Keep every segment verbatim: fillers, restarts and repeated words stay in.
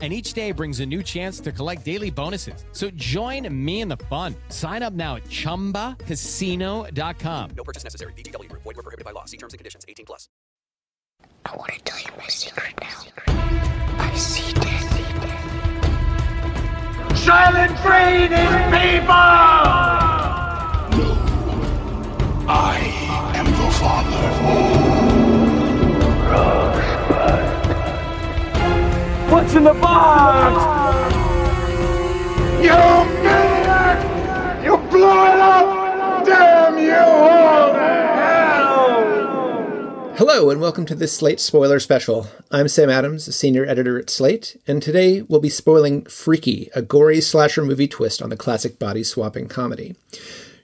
And each day brings a new chance to collect daily bonuses. So join me in the fun. Sign up now at chumba casino dot com. No purchase necessary. V G W. Void where prohibited by law. See terms and conditions. eighteen plus. I want to tell you my secret now. I see death. Silent Green is people! No. I am the father. Rosebud. What's in the box? You maniac! You blew it up! Damn you all to hell! Hello and welcome to this Slate Spoiler Special. I'm Sam Adams, Senior Editor at Slate, and today we'll be spoiling Freaky, a gory slasher movie twist on the classic body-swapping comedy.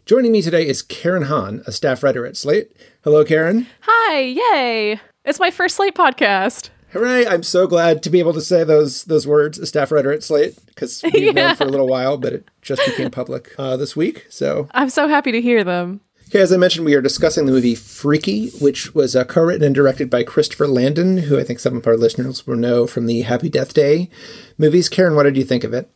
Joining me today is Karen Hahn, a staff writer at Slate. Hello, Karen. Hi, yay! It's my first Slate podcast. Hooray! I'm so glad to be able to say those those words, a staff writer at Slate, because we've yeah. known for a little while, but it just became public uh, this week. So I'm so happy to hear them. Okay, as I mentioned, we are discussing the movie Freaky, which was uh, co-written and directed by Christopher Landon, who I think some of our listeners will know from the Happy Death Day movies. Karen, what did you think of it?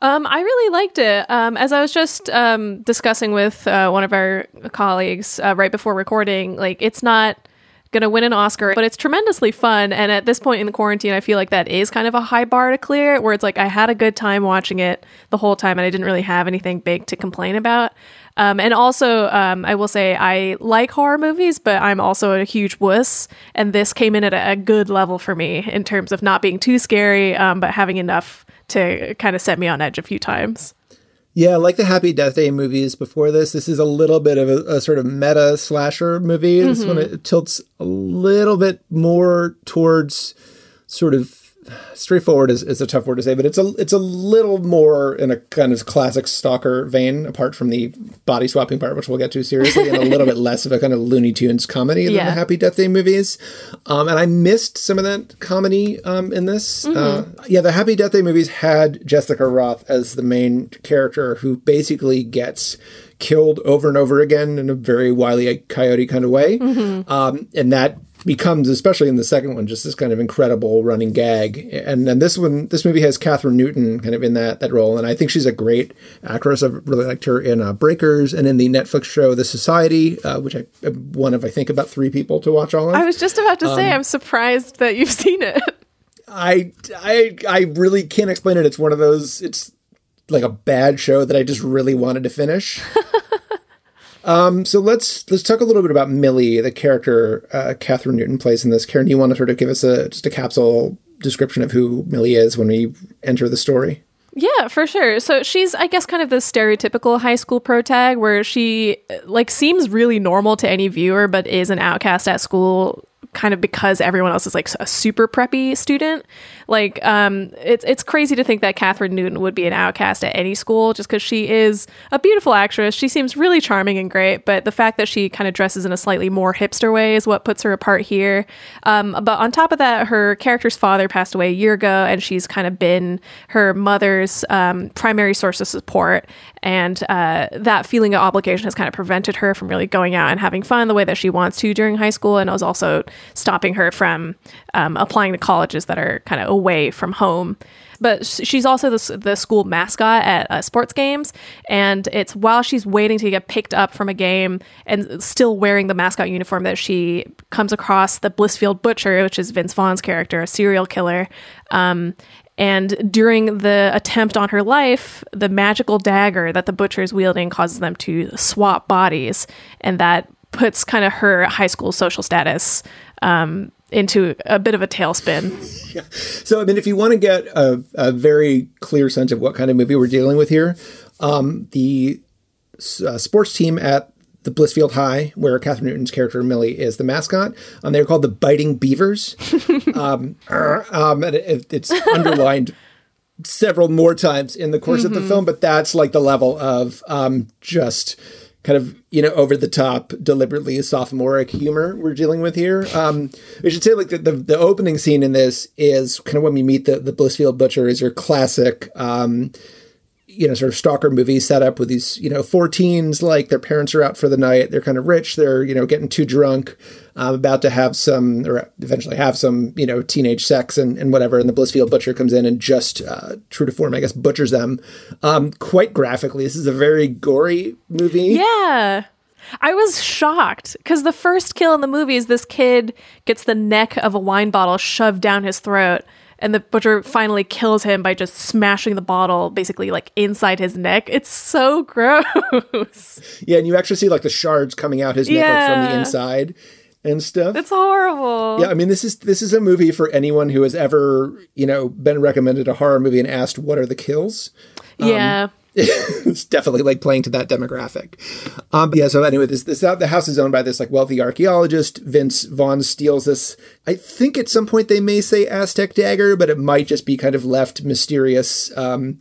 Um, I really liked it. Um, as I was just um, discussing with uh, one of our colleagues uh, right before recording, like it's not going to win an Oscar, but it's tremendously fun. And at this point in the quarantine, I feel like that is kind of a high bar to clear, where it's like I had a good time watching it the whole time and I didn't really have anything big to complain about. Um, and also, um, I will say I like horror movies, but I'm also a huge wuss. And this came in at a, a good level for me in terms of not being too scary, um, but having enough to kind of set me on edge a few times. Yeah, like the Happy Death Day movies before this, this is a little bit of a, a sort of meta slasher movie. Mm-hmm. This one, it tilts a little bit more towards sort of straightforward is, is a tough word to say, but it's a it's a little more in a kind of classic stalker vein, apart from the body swapping part, which we'll get to seriously, and a little bit less of a kind of Looney Tunes comedy yeah. than the Happy Death Day movies. Um, and I missed some of that comedy um, in this. Mm-hmm. Uh, yeah, the Happy Death Day movies had Jessica Roth as the main character, who basically gets killed over and over again in a very Wile E. Coyote kind of way. Mm-hmm. Um, and that becomes, especially in the second one, just this kind of incredible running gag. And then this one, this movie has Katherine Newton kind of in that that role. And I think she's a great actress. I've really liked her in uh, Breakers and in the Netflix show The Society, uh, which I am one of, I think, about three people to watch all of. I was just about to um, say, I'm surprised that you've seen it. I, I, I really can't explain it. It's one of those, it's like a bad show that I just really wanted to finish. Um, so let's let's talk a little bit about Millie, the character uh, Katherine Newton plays in this. Karen, do you want to sort of give us a just a capsule description of who Millie is when we enter the story? Yeah, for sure. So she's, I guess, kind of the stereotypical high school protag, where she like seems really normal to any viewer, but is an outcast at school, kind of because everyone else is like a super preppy student. Like, um, it's it's crazy to think that Katherine Newton would be an outcast at any school, just because she is a beautiful actress. She seems really charming and great, but the fact that she kind of dresses in a slightly more hipster way is what puts her apart here. Um, but on top of that, her character's father passed away a year ago, and she's kind of been her mother's um, primary source of support. And uh, that feeling of obligation has kind of prevented her from really going out and having fun the way that she wants to during high school, and was also stopping her from um, applying to colleges that are kind of away from home. But she's also the, the school mascot at uh, sports games. And it's while she's waiting to get picked up from a game and still wearing the mascot uniform that she comes across the Blissfield Butcher, which is Vince Vaughn's character, a serial killer. Um, and during the attempt on her life, the magical dagger that the butcher is wielding causes them to swap bodies. And that puts kind of her high school social status um, into a bit of a tailspin. Yeah. So, I mean, if you want to get a, a very clear sense of what kind of movie we're dealing with here, um, the uh, sports team at the Blissfield High, where Katherine Newton's character Millie is the mascot, um, they're called the Biting Beavers. um, um, and it, it's underlined several more times in the course mm-hmm. of the film, but that's like the level of um, just kind of, you know, over the top, deliberately sophomoric humor we're dealing with here. Um, we should say, like, the, the, the opening scene in this is kind of when we meet the, the Blissfield Butcher is your classic, um, you know, sort of stalker movie setup with these, you know, four teens, like their parents are out for the night. They're kind of rich. They're, you know, getting too drunk, um, about to have some, or eventually have some, you know, teenage sex and, and whatever. And the Blissfield Butcher comes in and just, uh, true to form, I guess, butchers them, um, quite graphically. This is a very gory movie. Yeah. I was shocked because the first kill in the movie is this kid gets the neck of a wine bottle shoved down his throat. And the butcher finally kills him by just smashing the bottle, basically, like, inside his neck. It's so gross. Yeah, and you actually see, like, the shards coming out his neck, yeah, like, from the inside and stuff. It's horrible. Yeah, I mean, this is this is a movie for anyone who has ever, you know, been recommended a horror movie and asked, what are the kills? Um, yeah. It's definitely, like, playing to that demographic. Um, but yeah, so anyway, this, this the house is owned by this, like, wealthy archaeologist. Vince Vaughn steals this, I think at some point they may say Aztec dagger, but it might just be kind of left mysterious, um,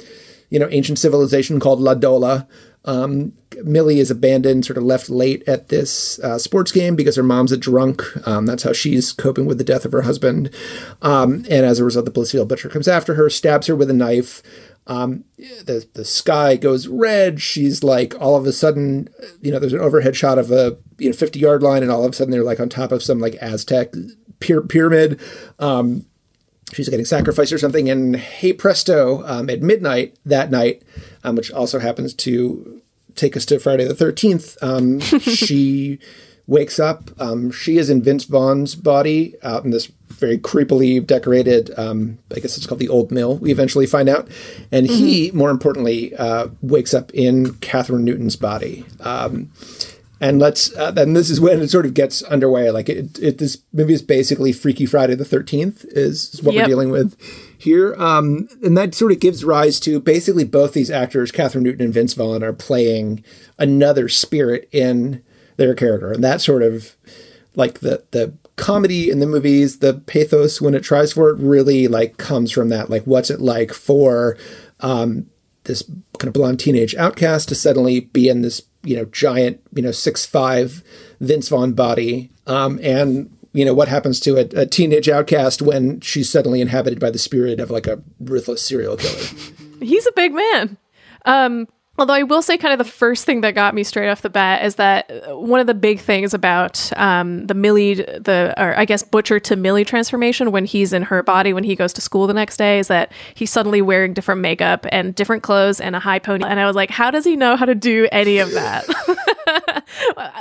you know, ancient civilization called La Dola. Um, Millie is abandoned, sort of left late at this uh, sports game because her mom's a drunk. Um, that's how she's coping with the death of her husband. Um, and as a result, the Blissfield Butcher comes after her, stabs her with a knife. Um, the, the sky goes red. She's like, all of a sudden, you know, there's an overhead shot of a, you know, fifty yard line. And all of a sudden they're like on top of some like Aztec py- pyramid. Um, she's getting sacrificed or something. And hey, presto, um, at midnight that night, um, which also happens to take us to Friday the thirteenth. Um, she wakes up. Um, she is in Vince Vaughn's body out in this very creepily decorated, um, I guess it's called the Old Mill, we eventually find out. And mm-hmm. he, more importantly, uh, wakes up in Katherine Newton's body. Um, and let's, uh, then this is when it sort of gets underway. Like, it, it this movie is basically Freaky Friday the thirteenth is what yep. we're dealing with here. Um, and that sort of gives rise to basically both these actors, Katherine Newton and Vince Vaughn, are playing another spirit in their character. And that sort of, like, the, the comedy in the movies, the pathos when it tries for it, really, like, comes from that. Like, what's it like for um, this kind of blonde teenage outcast to suddenly be in this, you know, giant, you know, six five Vince Vaughn body? Um, and, you know, what happens to a, a teenage outcast when she's suddenly inhabited by the spirit of, like, a ruthless serial killer? He's a big man. Um, Although I will say kind of the first thing that got me straight off the bat is that one of the big things about um, the Millie, the or I guess Butcher to Millie transformation when he's in her body, when he goes to school the next day, is that he's suddenly wearing different makeup and different clothes and a high pony. And I was like, how does he know how to do any of that?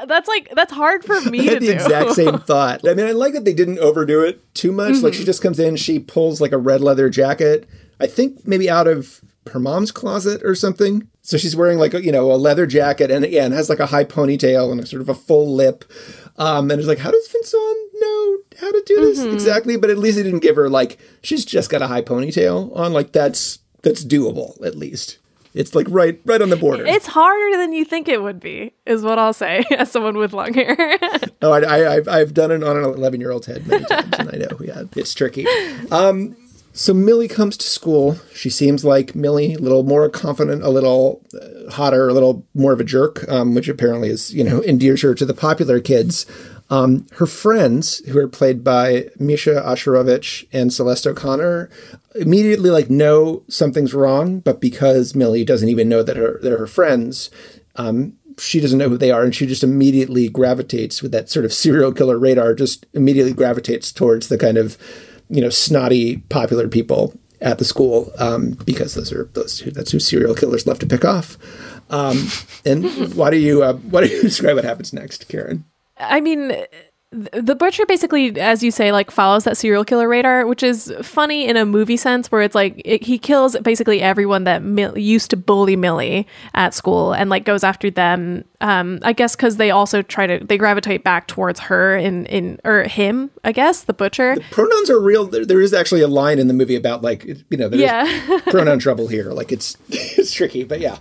That's like, that's hard for me to do. I had the exact same thought. I mean, I like that they didn't overdo it too much. Mm-hmm. Like, she just comes in, she pulls like a red leather jacket, I think maybe out of her mom's closet or something. So she's wearing, like, a, you know, a leather jacket and, yeah, and has, like, a high ponytail and a sort of a full lip. Um, and it's like, how does Vince Vaughn know how to do this mm-hmm. exactly? But at least it didn't give her, like, she's just got a high ponytail on. Like, that's that's doable, at least. It's, like, right right on the border. It's harder than you think it would be, is what I'll say, as someone with long hair. oh, I, I, I've, I've done it on an eleven-year-old's head many times, and I know, yeah, it's tricky. Um So Millie comes to school. She seems like Millie, a little more confident, a little uh, hotter, a little more of a jerk, um, which apparently is, you know, endears her to the popular kids. Um, her friends, who are played by Misha Ashurovich and Celeste O'Connor, immediately, like, know something's wrong, but because Millie doesn't even know that her, they're her friends, um, she doesn't know who they are, and she just immediately gravitates with that sort of serial killer radar, just immediately gravitates towards the kind of, you know, snotty, popular people at the school, um, because those are those who, that's who serial killers love to pick off. Um, and why do you uh, why do you describe what happens next, Karen? I mean, the butcher basically, as you say, like, follows that serial killer radar, which is funny in a movie sense, where it's like it, he kills basically everyone that Mil- used to bully Millie at school, and, like, goes after them. Um, I guess because they also try to, they gravitate back towards her in, in or him, I guess, the butcher. The pronouns are real. There, there is actually a line in the movie about, like, you know, there's yeah. pronoun trouble here. Like, it's it's tricky, but yeah.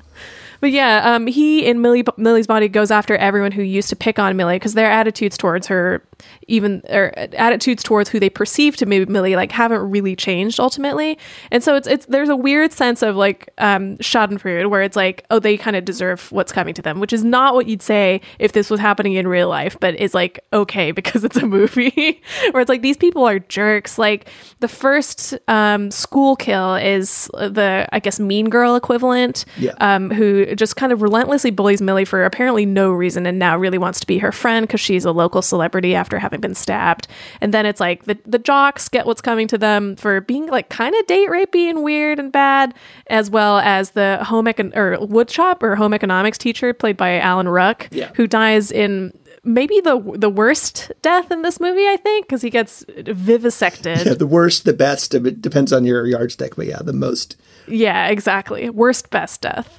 But yeah, um, he and Millie, Millie's body goes after everyone who used to pick on Millie because their attitudes towards her, even or attitudes towards who they perceive to be Millie, like haven't really changed ultimately. And so it's it's there's a weird sense of like um, Schadenfreude where it's like, oh, they kind of deserve what's coming to them, which is not what you'd say if this was happening in real life, but it's like okay because it's a movie where it's like these people are jerks. Like the first um, school kill is the I guess Mean Girl equivalent, yeah. um, who just kind of relentlessly bullies Millie for apparently no reason and now really wants to be her friend because she's a local celebrity after having been stabbed. And then it's like the, the jocks get what's coming to them for being like kind of date rapey and weird and bad, as well as the home econ- or woodshop or home economics teacher played by Alan Ruck, yeah. who dies in maybe the the worst death in this movie, I think, because he gets vivisected. Yeah, the worst, the best, it depends on your yardstick, but yeah, the most. Yeah, exactly. Worst, best death.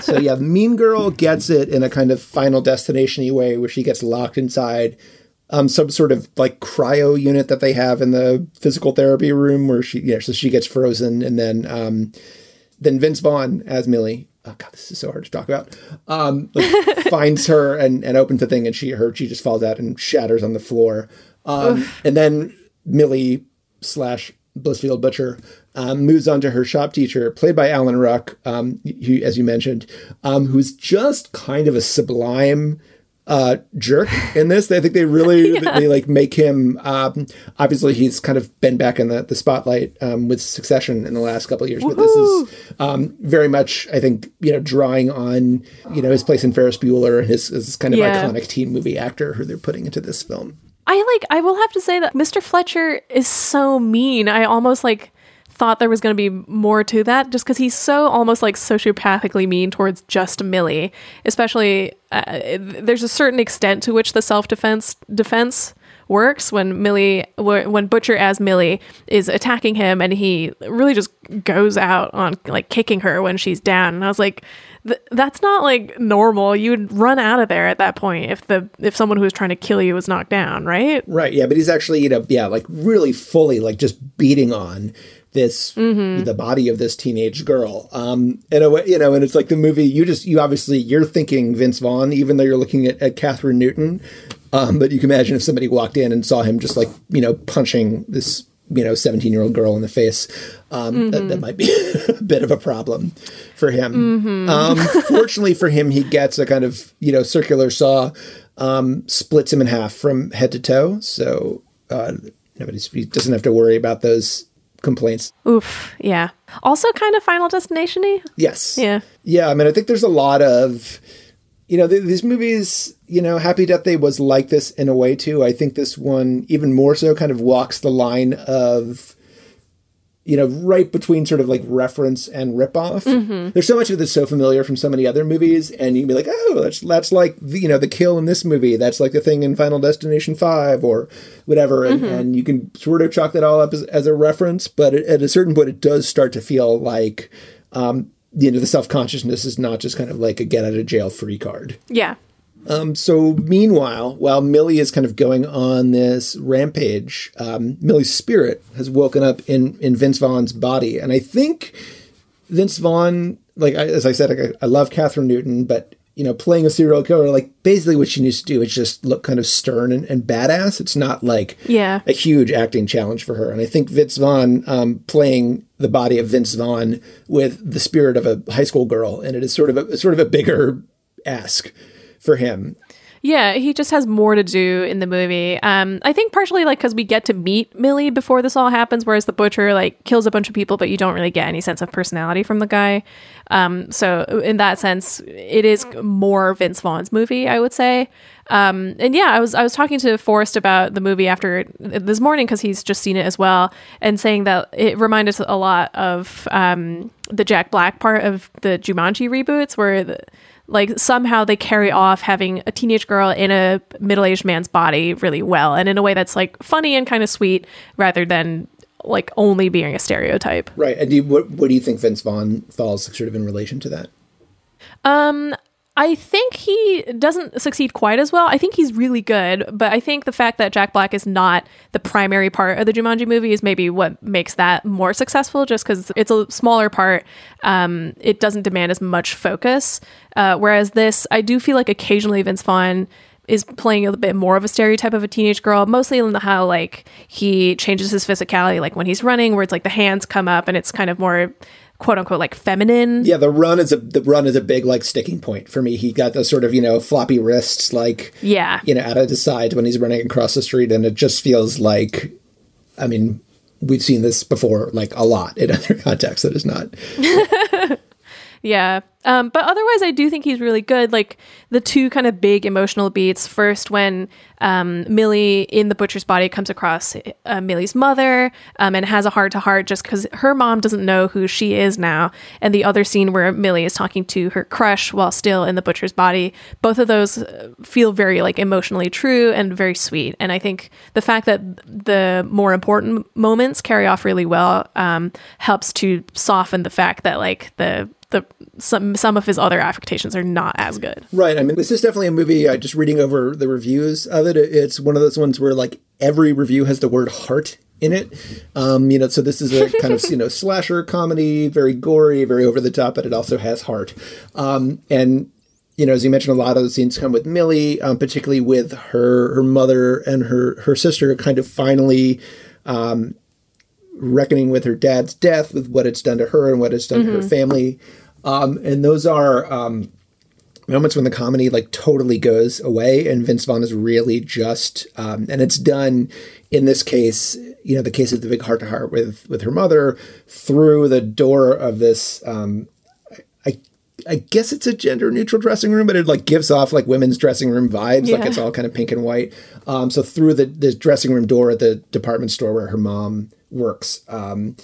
So yeah, Mean Girl gets it in a kind of Final Destination-y way where she gets locked inside Um, some sort of like cryo unit that they have in the physical therapy room where she, yeah, so she gets frozen. And then, um, then Vince Vaughn as Millie, oh God, this is so hard to talk about, um, like finds her and, and opens the thing and she, her, she just falls out and shatters on the floor. Um, and then Millie slash Blissfield Butcher, um, moves on to her shop teacher played by Alan Ruck, um, who, as you mentioned, um, who's just kind of a sublime uh jerk in this. I think they really yeah. they like make him um obviously he's kind of been back in the, the spotlight um with Succession in the last couple of years. Woo-hoo! But this is um very much I think you know drawing on you know his place in Ferris Bueller and his, his kind of yeah. iconic teen movie actor who they're putting into this film. I like I will have to say that Mister Fletcher is so mean. I almost like thought there was going to be more to that just because he's so almost like sociopathically mean towards just Millie, especially uh, there's a certain extent to which the self-defense defense works when Millie when Butcher as Millie is attacking him and he really just goes out on like kicking her when she's down. And I was like, Th- that's not like normal. You would run out of there at that point if the if someone who was trying to kill you was knocked down, right? Right. Yeah, but he's actually you know yeah like really fully like just beating on this mm-hmm. the body of this teenage girl. Um, in a way, you know, and it's like the movie. You just you obviously you're thinking Vince Vaughn, even though you're looking at, at Katherine Newton. Um, but you can imagine if somebody walked in and saw him just like you know punching this you know seventeen year old girl in the face. Um, mm-hmm. that, that might be a bit of a problem for him. Mm-hmm. Um, fortunately for him, he gets a kind of, you know, circular saw, um, splits him in half from head to toe. So uh, nobody's, he doesn't have to worry about those complaints. Oof. Yeah. Also kind of Final Destination-y. Yes. Yeah. Yeah. I mean, I think there's a lot of, you know, th- these movies, you know, Happy Death Day was like this in a way too. I think this one even more so kind of walks the line of, you know, right between sort of like reference and ripoff. Mm-hmm. There's so much of this so familiar from so many other movies, and you'd be like, oh, that's that's like the, you know the kill in this movie. That's like the thing in Final Destination five or whatever, and, mm-hmm. and you can sort of chalk that all up as, as a reference. But it, at a certain point, it does start to feel like, um, you know, the self-consciousness is not just kind of like a get out of jail free card. Yeah. Um, so meanwhile, while Millie is kind of going on this rampage, um, Millie's spirit has woken up in, in Vince Vaughn's body. And I think Vince Vaughn, like, I, as I said, like, I, I love Katherine Newton, but, you know, playing a serial killer, like basically what she needs to do is just look kind of stern and, and badass. It's not like yeah. a huge acting challenge for her. And I think Vince Vaughn um, playing the body of Vince Vaughn with the spirit of a high school girl. And it is sort of a, sort of a bigger ask for him. Yeah, he just has more to do in the movie. Um, I think partially like because we get to meet Millie before this all happens, whereas the Butcher like kills a bunch of people, but you don't really get any sense of personality from the guy. Um, so in that sense, it is more Vince Vaughn's movie, I would say. Um, and yeah, I was I was talking to Forrest about the movie after this morning because he's just seen it as well, and saying that it reminded us a lot of um, the Jack Black part of the Jumanji reboots where the like somehow they carry off having a teenage girl in a middle-aged man's body really well and in a way that's like funny and kind of sweet rather than like only being a stereotype. Right. And do you, what, what do you think Vince Vaughn falls sort of in relation to that? Um, I think he doesn't succeed quite as well. I think he's really good, but I think the fact that Jack Black is not the primary part of the Jumanji movie is maybe what makes that more successful, just because it's a smaller part. Um, it doesn't demand as much focus. Uh, whereas this, I do feel like occasionally Vince Vaughn is playing a bit more of a stereotype of a teenage girl, mostly in the how like he changes his physicality, like when he's running, where it's like the hands come up and it's kind of more quote unquote like feminine. Yeah, the run is a the run is a big like sticking point for me. He got those sort of, you know, floppy wrists, like, yeah, you know, out of the side when he's running across the street, and it just feels like, I mean, we've seen this before, like a lot in other contexts that is not. Yeah. Um, but otherwise, I do think he's really good. Like the two kind of big emotional beats. First, when um, Millie in the butcher's body comes across uh, Millie's mother um, and has a heart to heart just because her mom doesn't know who she is now. And the other scene where Millie is talking to her crush while still in the butcher's body. Both of those feel very like emotionally true and very sweet. And I think the fact that the more important moments carry off really well um, helps to soften the fact that like the The, some some of his other affectations are not as good. Right. I mean, this is definitely a movie, uh, just reading over the reviews of it, it's one of those ones where like every review has the word heart in it. Um, you know, so this is a kind of, you know, slasher comedy, very gory, very over the top, but it also has heart. Um, and, you know, as you mentioned, a lot of the scenes come with Millie, um, particularly with her, her mother and her, her sister kind of finally um, reckoning with her dad's death, with what it's done to her and what it's done mm-hmm. to her family. Um, and those are um, moments when the comedy like totally goes away, and Vince Vaughn is really just, um, and it's done in this case, you know, the case of the big heart to heart with, with her mother through the door of this, um, I, I guess it's a gender neutral dressing room, but it like gives off like women's dressing room vibes. Yeah. Like it's all kind of pink and white. Um, so through the, the dressing room door at the department store where her mom works. Um,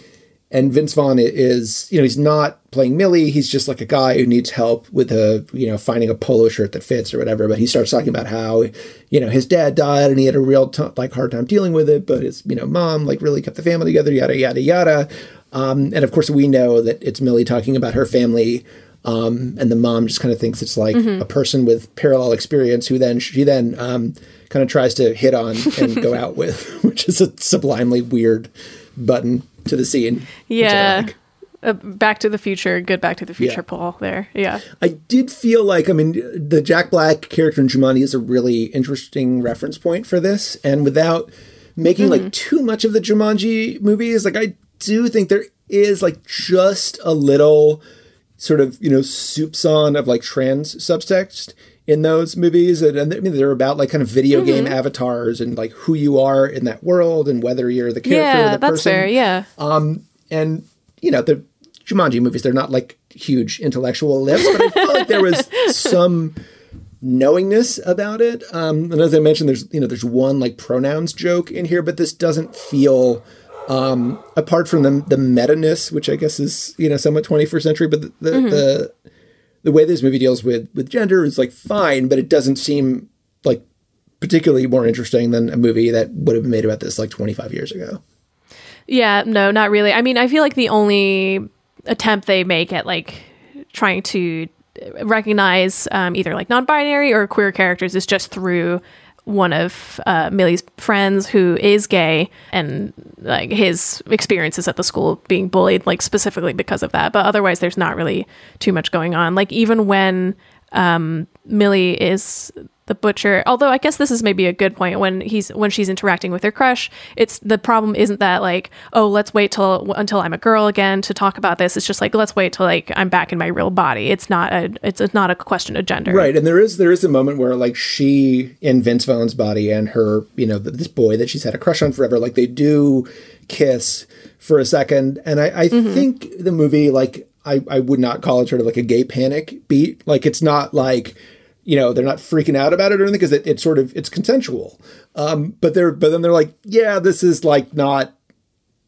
and Vince Vaughn is, you know, he's not playing Millie. He's just like a guy who needs help with a, you know, finding a polo shirt that fits or whatever. But he starts talking about how, you know, his dad died and he had a real t- like hard time dealing with it. But his, you know, mom like really kept the family together, yada, yada, yada. Um, and of course, we know that it's Millie talking about her family. Um, and the mom just kind of thinks it's like mm-hmm. a person with parallel experience who then she then um, kind of tries to hit on and go out with, which is a sublimely weird button to the scene. Yeah. Like. Uh, Back to the Future. Good Back to the Future yeah. Paul there. Yeah. I did feel like, I mean, the Jack Black character in Jumanji is a really interesting reference point for this. And without making mm-hmm. like too much of the Jumanji movies, like I do think there is like just a little sort of, you know, soupçon of like trans subtext in those movies. And, and I mean, they're about like kind of video mm-hmm. game avatars and like who you are in that world and whether you're the character yeah, or the that's person. Fair, yeah. Um, and, you know, the Jumanji movies, they're not like huge intellectual lifts, but I felt like there was some knowingness about it. Um, and as I mentioned, there's, you know, there's one like pronouns joke in here, but this doesn't feel... Um, apart from the the meta-ness, which I guess is, you know, somewhat twenty-first century, but the the, mm-hmm. the the way this movie deals with with gender is like fine, but it doesn't seem like particularly more interesting than a movie that would have been made about this like twenty-five years ago. Yeah, no, not really. I mean, I feel like the only attempt they make at like trying to recognize um, either like non-binary or queer characters is just through one of uh, Millie's friends who is gay, and like his experiences at the school being bullied, like specifically because of that. But otherwise, there's not really too much going on. Like even when um, Millie is the butcher, although I guess this is maybe a good point, when he's when she's interacting with her crush, it's the problem isn't that like, oh, let's wait till until I'm a girl again to talk about this. It's just like, let's wait till like I'm back in my real body. It's not a it's not a question of gender, right? And there is there is a moment where like she in Vince Vaughn's body and her, you know, this boy that she's had a crush on forever, like they do kiss for a second, and I, I mm-hmm. think the movie like I I would not call it sort of like a gay panic beat. Like it's not like, you know, they're not freaking out about it or anything because it, it's sort of, it's consensual. Um, but they're, but then they're like, yeah, this is like not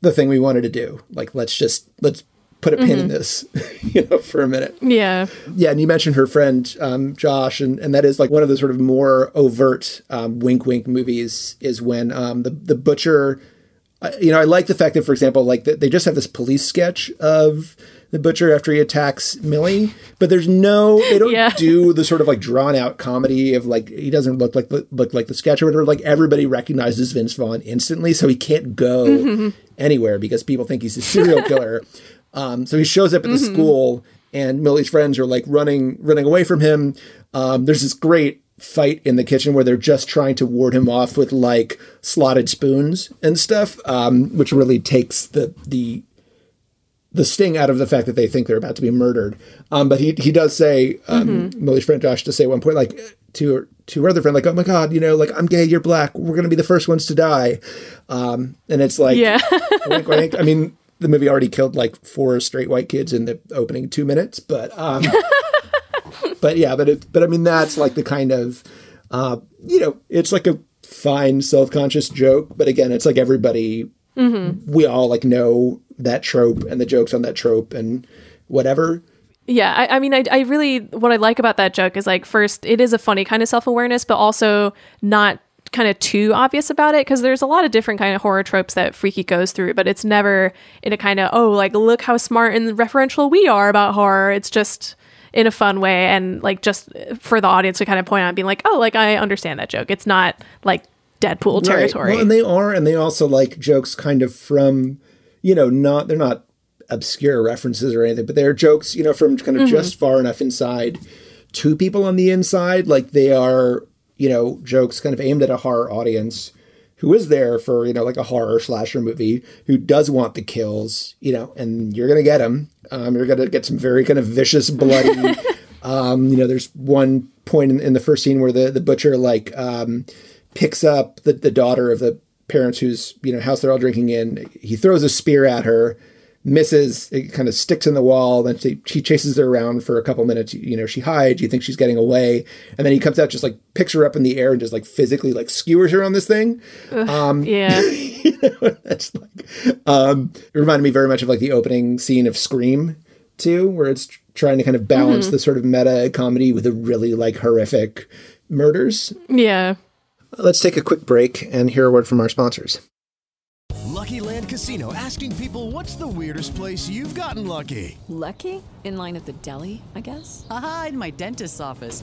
the thing we wanted to do. Like, let's just, let's put a pin mm-hmm. in this, you know, for a minute. Yeah. Yeah. And you mentioned her friend, um, Josh, and, and that is like one of the sort of more overt, um, wink, wink movies is when, um, the, the butcher, uh, you know, I like the fact that, for example, like the, they just have this police sketch of the butcher after he attacks Millie, but there's no, they don't yeah. do the sort of like drawn out comedy of like, he doesn't look like, look like the sketch or whatever. Like everybody recognizes Vince Vaughn instantly. So he can't go mm-hmm. anywhere because people think he's a serial killer. um, so he shows up at the mm-hmm. school and Millie's friends are like running, running away from him. Um, there's this great fight in the kitchen where they're just trying to ward him off with like slotted spoons and stuff, um, which really takes the, the, the sting out of the fact that they think they're about to be murdered. Um, but he he does say, um, mm-hmm. Millie's friend Josh does say at one point, like, to, to her other friend, like, oh, my God, you know, like, I'm gay, you're black, we're going to be the first ones to die. Um, and it's like, yeah. wink, wink. I mean, the movie already killed, like, four straight white kids in the opening two minutes. But, um, but yeah, but, it, but I mean, that's, like, the kind of, uh, you know, it's, like, a fine self-conscious joke. But, again, it's, like, everybody, mm-hmm. we all, like, know that trope and the jokes on that trope and whatever. Yeah. I, I mean, I, I really, what I like about that joke is like, first, it is a funny kind of self-awareness, but also not kind of too obvious about it. Cause there's a lot of different kind of horror tropes that Freaky goes through, but it's never in a kind of, oh, like, look how smart and referential we are about horror. It's just in a fun way. And like, just for the audience to kind of point out and be like, oh, like, I understand that joke. It's not like Deadpool territory. Right. Well, and they are. And they also like jokes kind of from, you know, not, they're not obscure references or anything, but they're jokes, you know, from kind of mm-hmm. just far enough inside to people on the inside. Like they are, you know, jokes kind of aimed at a horror audience who is there for, you know, like a horror slasher movie who does want the kills, you know, and you're going to get them. Um, you're going to get some very kind of vicious, bloody, um, you know, there's one point in, in the first scene where the, the butcher like um, picks up the, the daughter of the parents whose, you know, house they're all drinking in. He throws a spear at her, misses, it kind of sticks in the wall. Then she, she chases her around for a couple minutes. You know, she hides. You think she's getting away. And then he comes out, just like picks her up in the air and just like physically like skewers her on this thing. Ugh, um, yeah. You know, that's like, um, it reminded me very much of like the opening scene of Scream two, where it's trying to kind of balance mm-hmm. the sort of meta comedy with the really like horrific murders. Yeah. Let's take a quick break and hear a word from our sponsors. Lucky Land Casino, asking people, what's the weirdest place you've gotten lucky? Lucky? In line at the deli, I guess? Aha, in my dentist's office.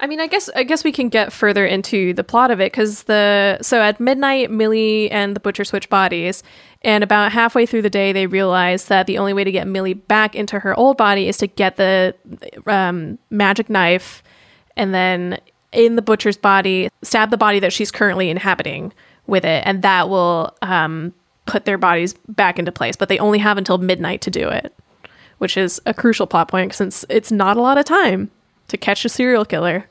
I mean, I guess I guess we can get further into the plot of it, because the so at midnight, Millie and the butcher switch bodies, and about halfway through the day, they realize that the only way to get Millie back into her old body is to get the um, magic knife, and then in the butcher's body, stab the body that she's currently inhabiting with it, and that will um, put their bodies back into place. But they only have until midnight to do it, which is a crucial plot point since it's not a lot of time to catch a serial killer.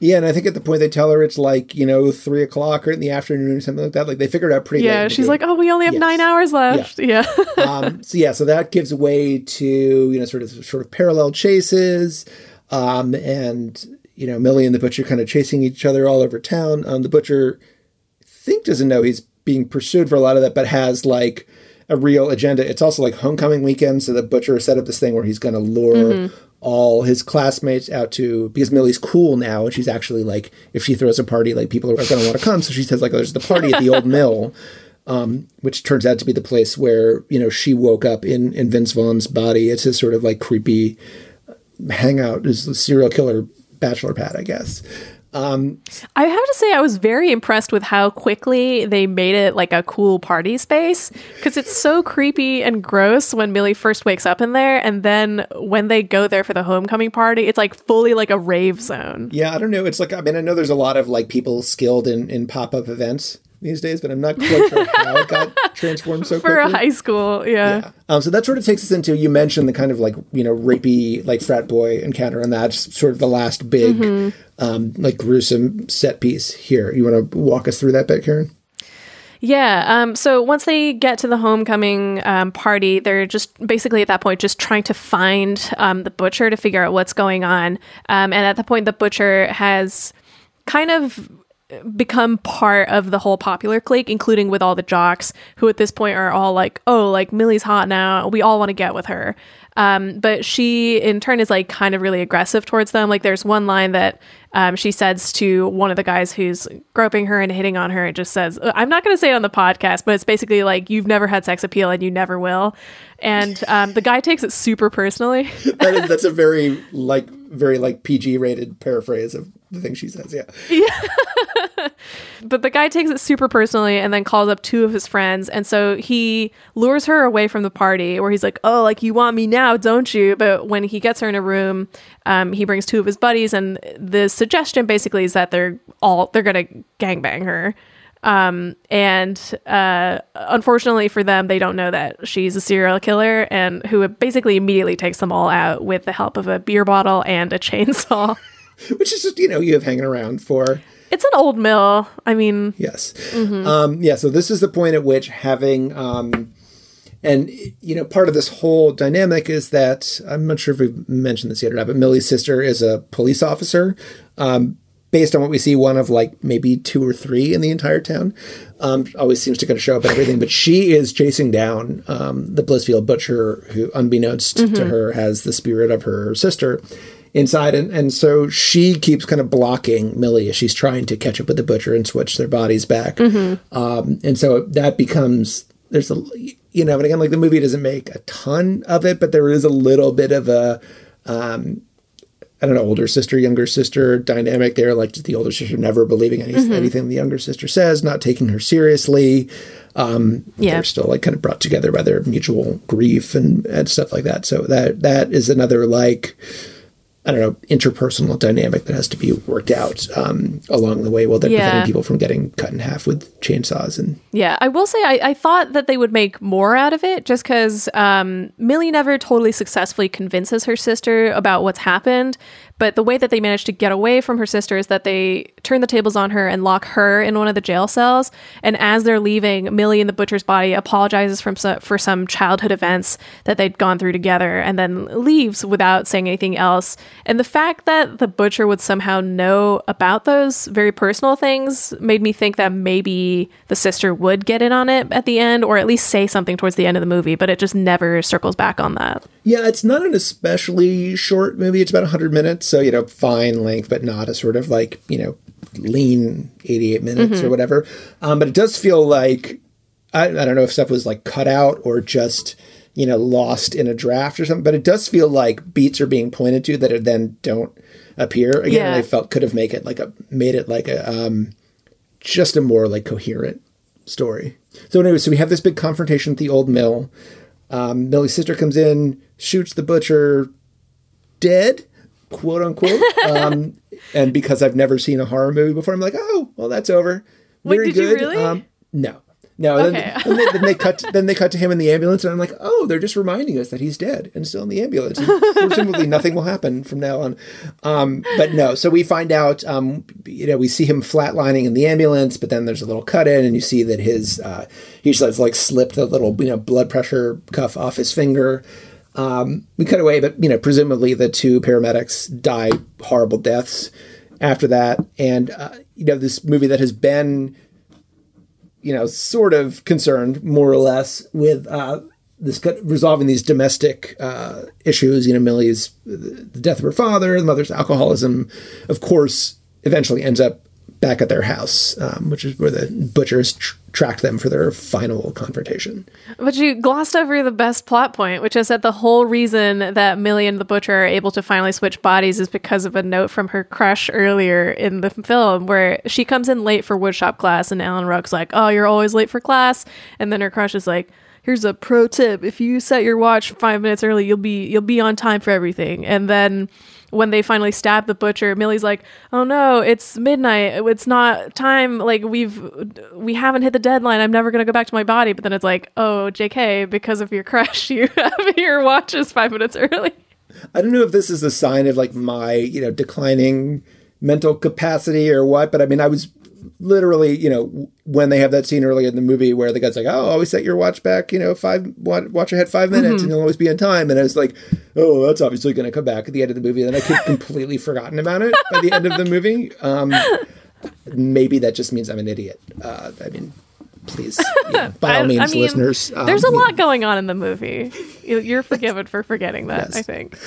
Yeah, and I think at the point they tell her it's like, you know, three o'clock or in the afternoon or something like that. Like they figured out pretty yeah, late. Yeah, she's like, oh, we only have yes. nine hours left. Yeah. yeah. um, so yeah, so that gives way to, you know, sort of sort of parallel chases, um, and you know, Millie and the butcher kind of chasing each other all over town. Um, the butcher, I think, doesn't know he's being pursued for a lot of that, but has like a real agenda. It's also like homecoming weekend, so the butcher set up this thing where he's going to lure. Mm-hmm. all his classmates out to, because Millie's cool now and she's actually like, if she throws a party, like people are going to want to come. So she says like, oh, there's the party at the old mill, um, which turns out to be the place where, you know, she woke up in, in Vince Vaughn's body. It's his sort of like creepy hangout, his serial killer bachelor pad, I guess. Um, I have to say I was very impressed with how quickly they made it like a cool party space, because it's so creepy and gross when Millie first wakes up in there, and then when they go there for the homecoming party, it's like fully like a rave zone. Yeah, I don't know. It's like, I mean, I know there's a lot of like people skilled in, in pop-up events these days, but I'm not quite sure how it got transformed so quickly. For high school, yeah. yeah. Um, so that sort of takes us into, you mentioned the kind of like, you know, rapey, like frat boy encounter, and that's sort of the last big, mm-hmm. um, like gruesome set piece here. You want to walk us through that bit, Karen? Yeah. Um, so once they get to the homecoming um, party, they're just basically at that point just trying to find um, the butcher to figure out what's going on. Um, and at that point, the butcher has kind of become part of the whole popular clique, including with all the jocks who at this point are all like, oh, like Millie's hot now, we all want to get with her. Um, but she in turn is like kind of really aggressive towards them. Like there's one line that um, she says to one of the guys who's groping her and hitting on her. It just says, I'm not going to say it on the podcast, but it's basically like, you've never had sex appeal and you never will. And um, the guy takes it super personally. that is, that's a very like, very like P G rated paraphrase of the thing she says. Yeah. Yeah. But the guy takes it super personally and then calls up two of his friends. And so he lures her away from the party where he's like, oh, like you want me now, don't you? But when he gets her in a room, um, he brings two of his buddies. And the suggestion basically is that they're all, they're going to gangbang her. Um, and, uh, unfortunately for them, they don't know that she's a serial killer and who basically immediately takes them all out with the help of a beer bottle and a chainsaw. Which is just, you know, you have hanging around for. It's an old mill. I mean. Yes. Mm-hmm. Um, yeah. So this is the point at which having, um, and, you know, part of this whole dynamic is that, I'm not sure if we've mentioned this yet or not, but Millie's sister is a police officer, um, based on what we see, one of like maybe two or three in the entire town. Um, always seems to kind of show up at everything, but she is chasing down um, the Blissfield Butcher who, unbeknownst mm-hmm. to her, has the spirit of her sister inside. And, and so she keeps kind of blocking Millie as she's trying to catch up with the Butcher and switch their bodies back. Mm-hmm. Um, and so that becomes, there's a, you know, and again, like the movie doesn't make a ton of it, but there is a little bit of a, um, I don't know, older sister, younger sister dynamic there, like the older sister never believing any, mm-hmm. anything the younger sister says, not taking her seriously. Um, yeah. They're still like kind of brought together by their mutual grief and, and stuff like that. So that that is another like, I don't know, interpersonal dynamic that has to be worked out um, along the way while they're yeah. preventing people from getting cut in half with chainsaws. And yeah, I will say I, I thought that they would make more out of it just because um, Millie never totally successfully convinces her sister about what's happened. But the way that they manage to get away from her sister is that they turn the tables on her and lock her in one of the jail cells. And as they're leaving, Millie in the Butcher's body apologizes from so- for some childhood events that they'd gone through together and then leaves without saying anything else. And the fact that the Butcher would somehow know about those very personal things made me think that maybe the sister would get in on it at the end, or at least say something towards the end of the movie. But it just never circles back on that. Yeah, it's not an especially short movie. It's about one hundred minutes. So, you know, fine length, but not a sort of like, you know, lean eighty-eight minutes mm-hmm. or whatever. Um, but it does feel like, I, I don't know if stuff was like cut out or just, you know, lost in a draft or something, but it does feel like beats are being pointed to that are then don't appear again. Yeah. I felt could have made it like a, made it like a, um, just a more like coherent story. So anyway, so we have this big confrontation at the old mill. Um, Millie's sister comes in, shoots the Butcher dead, quote unquote. Um, and because I've never seen a horror movie before, I'm like, oh, well, that's over. Very Wait, did good. You really? Um, no, no. Okay. Then, then, they, then they cut. To, then they cut to him in the ambulance, and I'm like, oh, they're just reminding us that he's dead and still in the ambulance. And presumably, nothing will happen from now on. Um, but no, so we find out. Um, you know, we see him flatlining in the ambulance, but then there's a little cut in, and you see that his uh, he's like slipped a little, you know, blood pressure cuff off his finger. Um, we cut away, but, you know, presumably the two paramedics die horrible deaths after that. And, uh, you know, this movie that has been, you know, sort of concerned more or less with uh, this resolving these domestic uh, issues, you know, Millie's the death of her father, the mother's alcoholism, of course, eventually ends up back at their house, um, which is where the Butchers tr- tracked them for their final confrontation. But you glossed over the best plot point, which is that the whole reason that Millie and the Butcher are able to finally switch bodies is because of a note from her crush earlier in the film, where she comes in late for woodshop class and Alan Ruck's like, oh, you're always late for class. And then her crush is like, here's a pro tip. If you set your watch five minutes early, you'll be you'll be on time for everything. And then when they finally stab the Butcher, Millie's like, oh no, it's midnight. It's not time. Like we've, we haven't hit the deadline. I'm never going to go back to my body. But then it's like, oh, J K, because of your crush, you have your watches five minutes early. I don't know if this is a sign of like my, you know, declining mental capacity or what, but I mean, I was literally, you know, when they have that scene earlier in the movie where the guy's like, oh, always set your watch back, you know, five watch ahead five minutes mm-hmm. and you'll always be on time. And I was like, oh, that's obviously going to come back at the end of the movie. And I could completely forgotten about it by the end of the movie. Um, maybe that just means I'm an idiot. Uh, I mean, please, you know, by I, all means, I mean, listeners. Um, there's a lot know. going on in the movie. You're forgiven for forgetting that, yes. I think.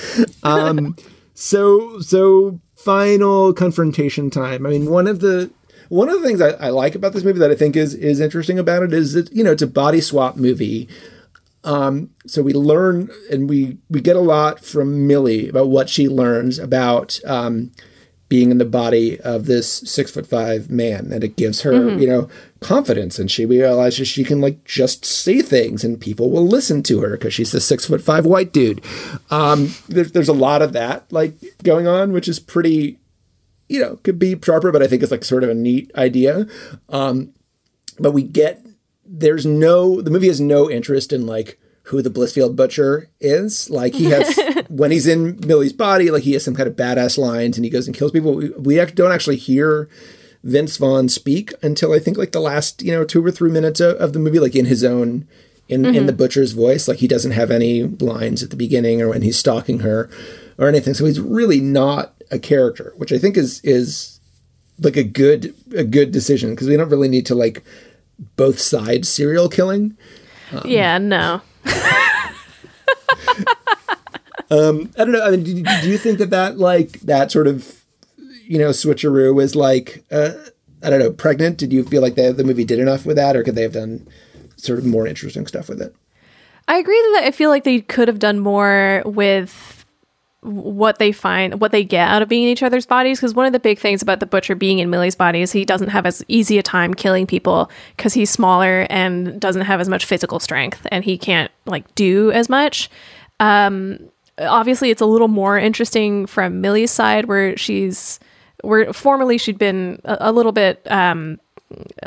um, so, so final confrontation time. I mean, one of the one of the things I, I like about this movie that I think is is interesting about it is that, you know, it's a body swap movie. Um, so we learn and we, we get a lot from Millie about what she learns about um, being in the body of this six foot five man. And it gives her, mm-hmm. you know, confidence. And she realizes she can like just say things and people will listen to her because she's the six foot five white dude. Um, there, there's a lot of that like going on, which is pretty, you know, could be proper, but I think it's like sort of a neat idea. Um, but we get, There's no, the movie has no interest in like who the Blissfield Butcher is. Like he has, when he's in Millie's body, like he has some kind of badass lines and he goes and kills people. We, we act, don't actually hear Vince Vaughn speak until I think like the last, you know, two or three minutes of, of the movie, like in his own, in, mm-hmm. in the butcher's voice. Like he doesn't have any lines at the beginning or when he's stalking her or anything. So he's really not a character, which I think is, is like a good, a good decision because we don't really need to like, both sides serial killing. Um, yeah, no. um, I don't know. I mean, do, do you think that that like that sort of, you know, switcheroo was like, uh, I don't know, pregnant? Did you feel like the, the movie did enough with that, or could they have done sort of more interesting stuff with it? I agree that I feel like they could have done more with what they find, what they get out of being in each other's bodies. Because one of the big things about the butcher being in Millie's body is he doesn't have as easy a time killing people because he's smaller and doesn't have as much physical strength and he can't like do as much. Um, obviously, it's a little more interesting from Millie's side where she's, where formerly she'd been a, a little bit um,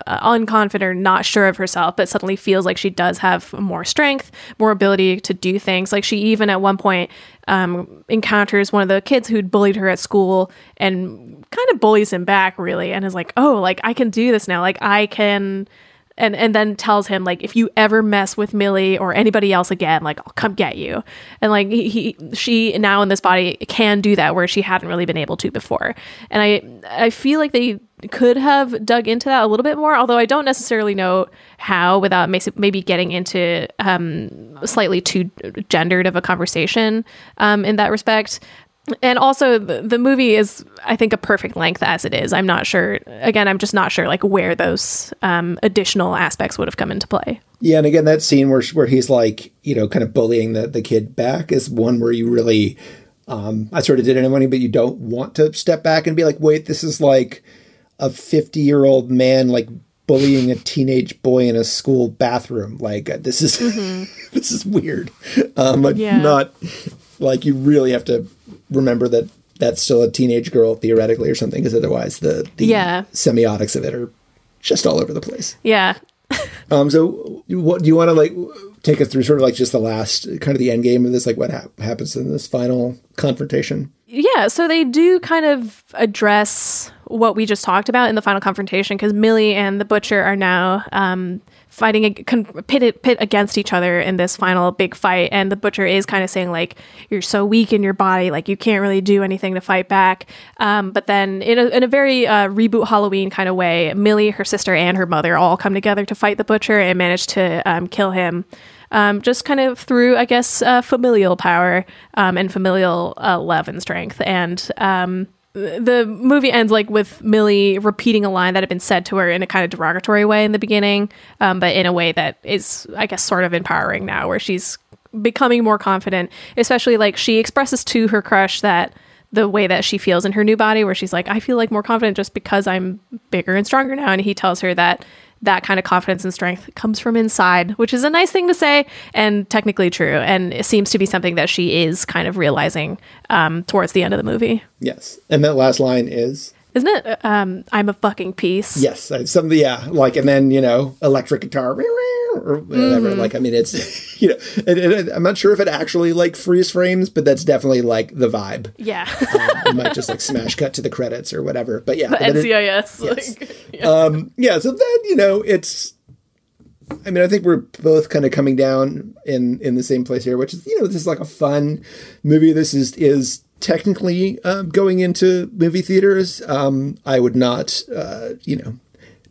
unconfident, not sure of herself, but suddenly feels like she does have more strength, more ability to do things. Like she even at one point um, encounters one of the kids who'd bullied her at school and kind of bullies him back really. And is like, oh, like I can do this now. Like I can, and, and then tells him like, if you ever mess with Millie or anybody else again, like I'll come get you. And like he, he she now in this body can do that where she hadn't really been able to before. And I, I feel like they could have dug into that a little bit more, although I don't necessarily know how without maybe getting into um, slightly too gendered of a conversation um, in that respect. And also the, the movie is, I think, a perfect length as it is. I'm not sure. Again, I'm just not sure like where those um, additional aspects would have come into play. Yeah. And again, that scene where where he's like, you know, kind of bullying the, the kid back is one where you really, um, I sort of did it in a way, but you don't want to step back and be like, wait, this is like a fifty-year-old man like bullying a teenage boy in a school bathroom. Like uh, this is mm-hmm. this is weird. Um, like yeah. Not like you really have to remember that that's still a teenage girl theoretically or something, because otherwise the the yeah. semiotics of it are just all over the place. Yeah. um. So what do you want to like take us through? Sort of like just the last kind of the end game of this. Like what ha- happens in this final confrontation? Yeah. So they do kind of address what we just talked about in the final confrontation, because Millie and the butcher are now um, fighting a con- pit, pit against each other in this final big fight. And the butcher is kind of saying like, you're so weak in your body, like you can't really do anything to fight back. Um, but then in a, in a very uh, reboot Halloween kind of way, Millie, her sister and her mother all come together to fight the butcher and manage to um, kill him. Um, just kind of through, I guess, uh, familial power um, and familial uh, love and strength. And, um, the movie ends like with Millie repeating a line that had been said to her in a kind of derogatory way in the beginning, um, but in a way that is, I guess, sort of empowering now, where she's becoming more confident, especially like she expresses to her crush that the way that she feels in her new body, where she's like, I feel like more confident just because I'm bigger and stronger now. And he tells her that that kind of confidence and strength comes from inside, which is a nice thing to say and technically true. And it seems to be something that she is kind of realizing um, towards the end of the movie. Yes. And that last line is... Isn't it, um, I'm a fucking piece? Yes. Some, yeah. Like, and then, you know, electric guitar or whatever. Mm-hmm. Like, I mean, it's, you know, it, it, I'm not sure if it actually like freeze frames, but that's definitely like the vibe. Yeah. um, it might just like smash cut to the credits or whatever. But yeah. The but N C I S. It, yes. Like, yeah. Um, yeah. So then, you know, it's, I mean, I think we're both kind of coming down in, in the same place here, which is, you know, this is like a fun movie. This is, is, technically uh, going into movie theaters. Um, I would not, uh, you know,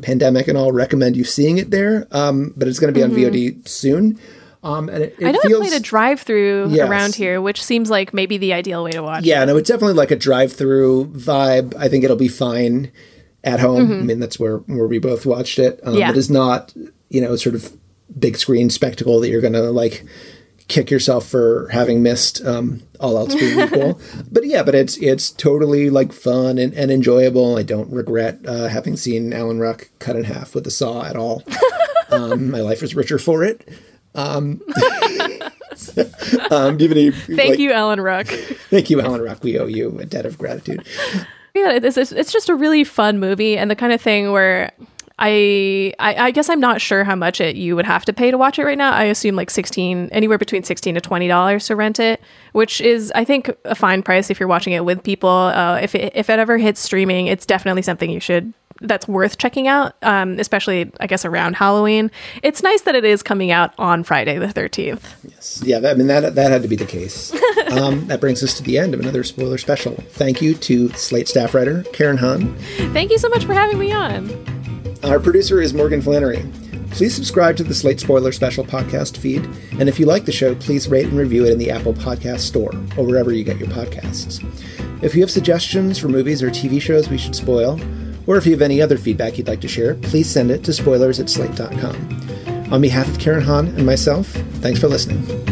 pandemic and all, recommend you seeing it there. Um, but it's going to be mm-hmm. on V O D soon. Um, and it, it I know feels, I played a drive-thru yes. around here, which seems like maybe the ideal way to watch yeah, it. Yeah, no, it's definitely like a drive-thru vibe. I think it'll be fine at home. Mm-hmm. I mean, that's where, where we both watched it. Um, yeah. It is not, you know, sort of big screen spectacle that you're going to, like, kick yourself for having missed, um, all else being equal. But yeah, but it's it's totally, like, fun and, and enjoyable. I don't regret uh, having seen Alan Ruck cut in half with a saw at all. um, my life is richer for it. Um, um, do you have any, thank like, you, Alan Ruck. Thank you, Alan Ruck. We owe you a debt of gratitude. Yeah, it's, it's just a really fun movie, and the kind of thing where I, I, I guess I'm not sure how much it you would have to pay to watch it right now. I assume like sixteen, anywhere between sixteen to twenty dollars to rent it, which is I think a fine price if you're watching it with people. Uh, if it, if it ever hits streaming, it's definitely something you should. That's worth checking out, um, especially, I guess, around Halloween. It's nice that it is coming out on Friday the thirteenth. Yes. Yeah, I mean, that that had to be the case. um, that brings us to the end of another spoiler special. Thank you to Slate staff writer Karen Hahn. Thank you so much for having me on. Our producer is Morgan Flannery. Please subscribe to the Slate Spoiler Special podcast feed, and if you like the show, please rate and review it in the Apple Podcast Store, or wherever you get your podcasts. If you have suggestions for movies or T V shows we should spoil, or if you have any other feedback you'd like to share, please send it to spoilers at slate dot com. On behalf of Karen Hahn and myself, thanks for listening.